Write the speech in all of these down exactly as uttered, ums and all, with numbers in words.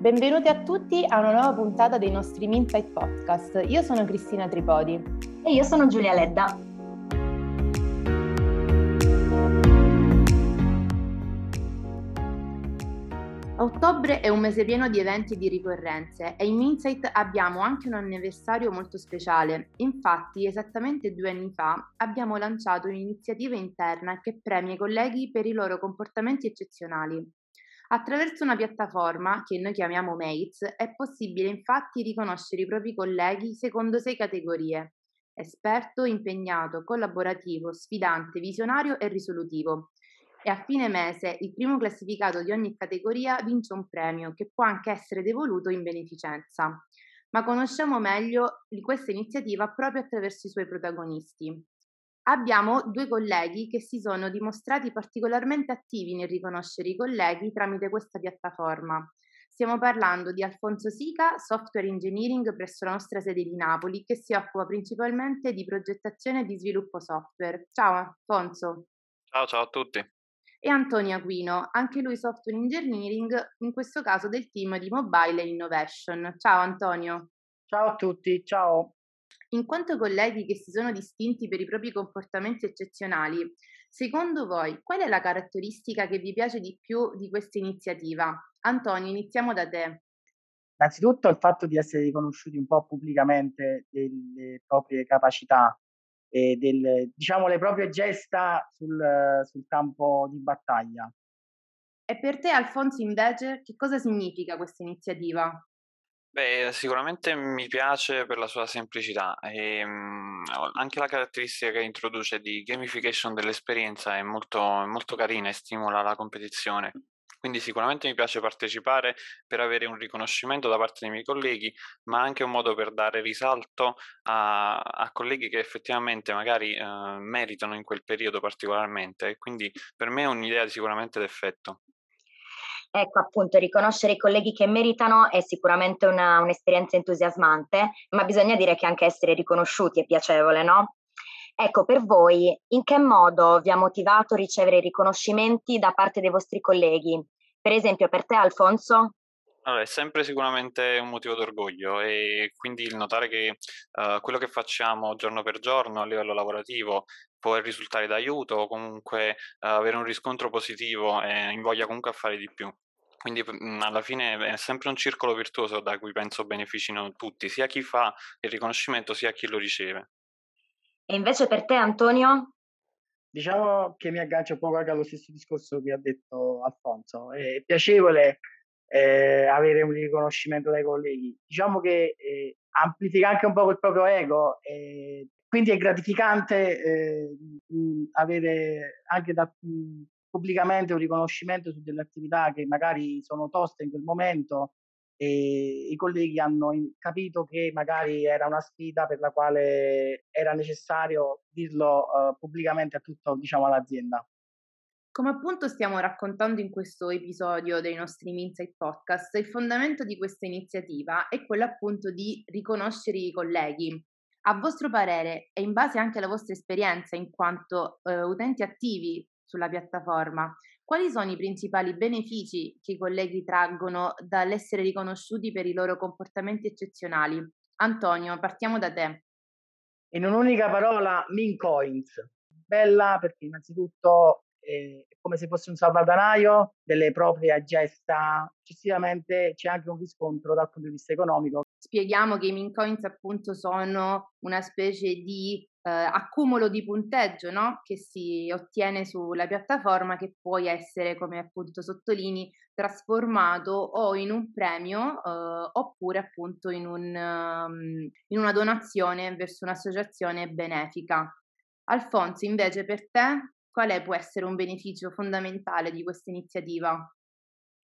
Benvenuti a tutti a una nuova puntata dei nostri Minsait Podcast. Io sono Cristina Tripodi. E io sono Giulia Ledda. Ottobre è un mese pieno di eventi e di ricorrenze e in Minsait abbiamo anche un anniversario molto speciale. Infatti, esattamente due anni fa abbiamo lanciato un'iniziativa interna che premia i colleghi per i loro comportamenti eccezionali. Attraverso una piattaforma, che noi chiamiamo Mates, è possibile infatti riconoscere i propri colleghi secondo sei categorie: esperto, impegnato, collaborativo, sfidante, visionario e risolutivo. E a fine mese il primo classificato di ogni categoria vince un premio che può anche essere devoluto in beneficenza. Ma conosciamo meglio di questa iniziativa proprio attraverso i suoi protagonisti. Abbiamo due colleghi che si sono dimostrati particolarmente attivi nel riconoscere i colleghi tramite questa piattaforma. Stiamo parlando di Alfonso Sica, software engineering presso la nostra sede di Napoli, che si occupa principalmente di progettazione e di sviluppo software. Ciao Alfonso. Ciao, ciao a tutti. E Antonio Aquino, anche lui software engineering, in questo caso del team di Mobile Innovation. Ciao Antonio. Ciao a tutti, ciao. In quanto colleghi che si sono distinti per i propri comportamenti eccezionali, secondo voi qual è la caratteristica che vi piace di più di questa iniziativa? Antonio, iniziamo da te. Innanzitutto il fatto di essere riconosciuti un po' pubblicamente delle proprie capacità e del, diciamo, le proprie gesta sul, sul campo di battaglia. E per te, Alfonso, invece, che cosa significa questa iniziativa? Beh, sicuramente mi piace per la sua semplicità e um, anche la caratteristica che introduce di gamification dell'esperienza è molto, molto carina e stimola la competizione. Quindi sicuramente mi piace partecipare per avere un riconoscimento da parte dei miei colleghi, ma anche un modo per dare risalto a, a colleghi che effettivamente magari eh, meritano in quel periodo particolarmente. Quindi per me è un'idea sicuramente d'effetto. Ecco, appunto, riconoscere i colleghi che meritano è sicuramente una, un'esperienza entusiasmante, ma bisogna dire che anche essere riconosciuti è piacevole, no? Ecco, per voi, in che modo vi ha motivato ricevere riconoscimenti da parte dei vostri colleghi? Per esempio, per te, Alfonso? Allora, è sempre sicuramente un motivo d'orgoglio e quindi il notare che uh, quello che facciamo giorno per giorno a livello lavorativo può risultare d'aiuto o comunque uh, avere un riscontro positivo e invoglia comunque a fare di più. Quindi mh, alla fine è sempre un circolo virtuoso da cui penso beneficino tutti, sia chi fa il riconoscimento sia chi lo riceve. E invece per te, Antonio? Diciamo che mi aggancio un po' anche allo stesso discorso che ha detto Alfonso. È piacevole Eh, avere un riconoscimento dai colleghi, diciamo che eh, amplifica anche un po' il proprio ego, eh, quindi è gratificante eh, avere anche da, pubblicamente un riconoscimento su delle attività che magari sono toste in quel momento e i colleghi hanno capito che magari era una sfida per la quale era necessario dirlo eh, pubblicamente a tutto, diciamo, all'azienda. Come appunto stiamo raccontando in questo episodio dei nostri Minsait Podcast, il fondamento di questa iniziativa è quello appunto di riconoscere i colleghi. A vostro parere e in base anche alla vostra esperienza in quanto eh, utenti attivi sulla piattaforma, quali sono i principali benefici che i colleghi traggono dall'essere riconosciuti per i loro comportamenti eccezionali? Antonio, partiamo da te. In un'unica parola, Mincoins. Bella perché innanzitutto è come se fosse un salvadanaio delle proprie gesta. Successivamente c'è anche un riscontro dal punto di vista economico. Spieghiamo che i Mincoins appunto sono una specie di eh, accumulo di punteggio, no? Che si ottiene sulla piattaforma, che può essere, come appunto sottolinei, trasformato o in un premio eh, oppure appunto in, un, um, in una donazione verso un'associazione benefica. Alfonso, invece per te, quale può essere un beneficio fondamentale di questa iniziativa?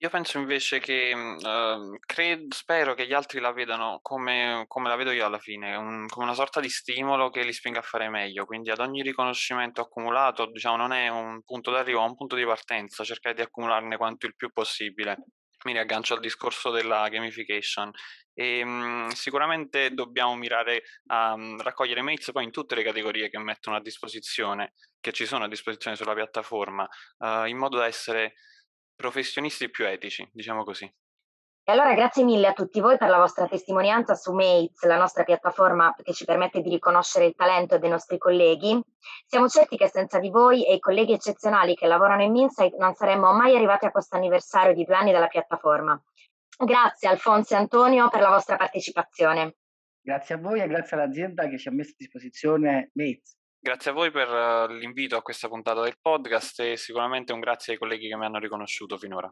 Io penso invece che, uh, credo, spero che gli altri la vedano come, come la vedo io alla fine, un, come una sorta di stimolo che li spinga a fare meglio, quindi ad ogni riconoscimento accumulato, diciamo, non è un punto d'arrivo, ma un punto di partenza, cercare di accumularne quanto il più possibile. Mi riaggancio al discorso della gamification e mh, sicuramente dobbiamo mirare a mh, raccogliere mates poi in tutte le categorie che mettono a disposizione, che ci sono a disposizione sulla piattaforma, uh, in modo da essere professionisti più etici, diciamo così. E allora grazie mille a tutti voi per la vostra testimonianza su Mates, la nostra piattaforma che ci permette di riconoscere il talento dei nostri colleghi. Siamo certi che senza di voi e i colleghi eccezionali che lavorano in Minsait non saremmo mai arrivati a questo anniversario di due anni della piattaforma. Grazie Alfonso e Antonio per la vostra partecipazione. Grazie a voi e grazie all'azienda che ci ha messo a disposizione Mates. Grazie a voi per l'invito a questa puntata del podcast e sicuramente un grazie ai colleghi che mi hanno riconosciuto finora.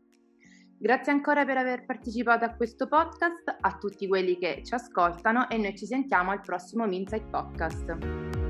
Grazie ancora per aver partecipato a questo podcast, a tutti quelli che ci ascoltano, e noi ci sentiamo al prossimo Minsait Podcast.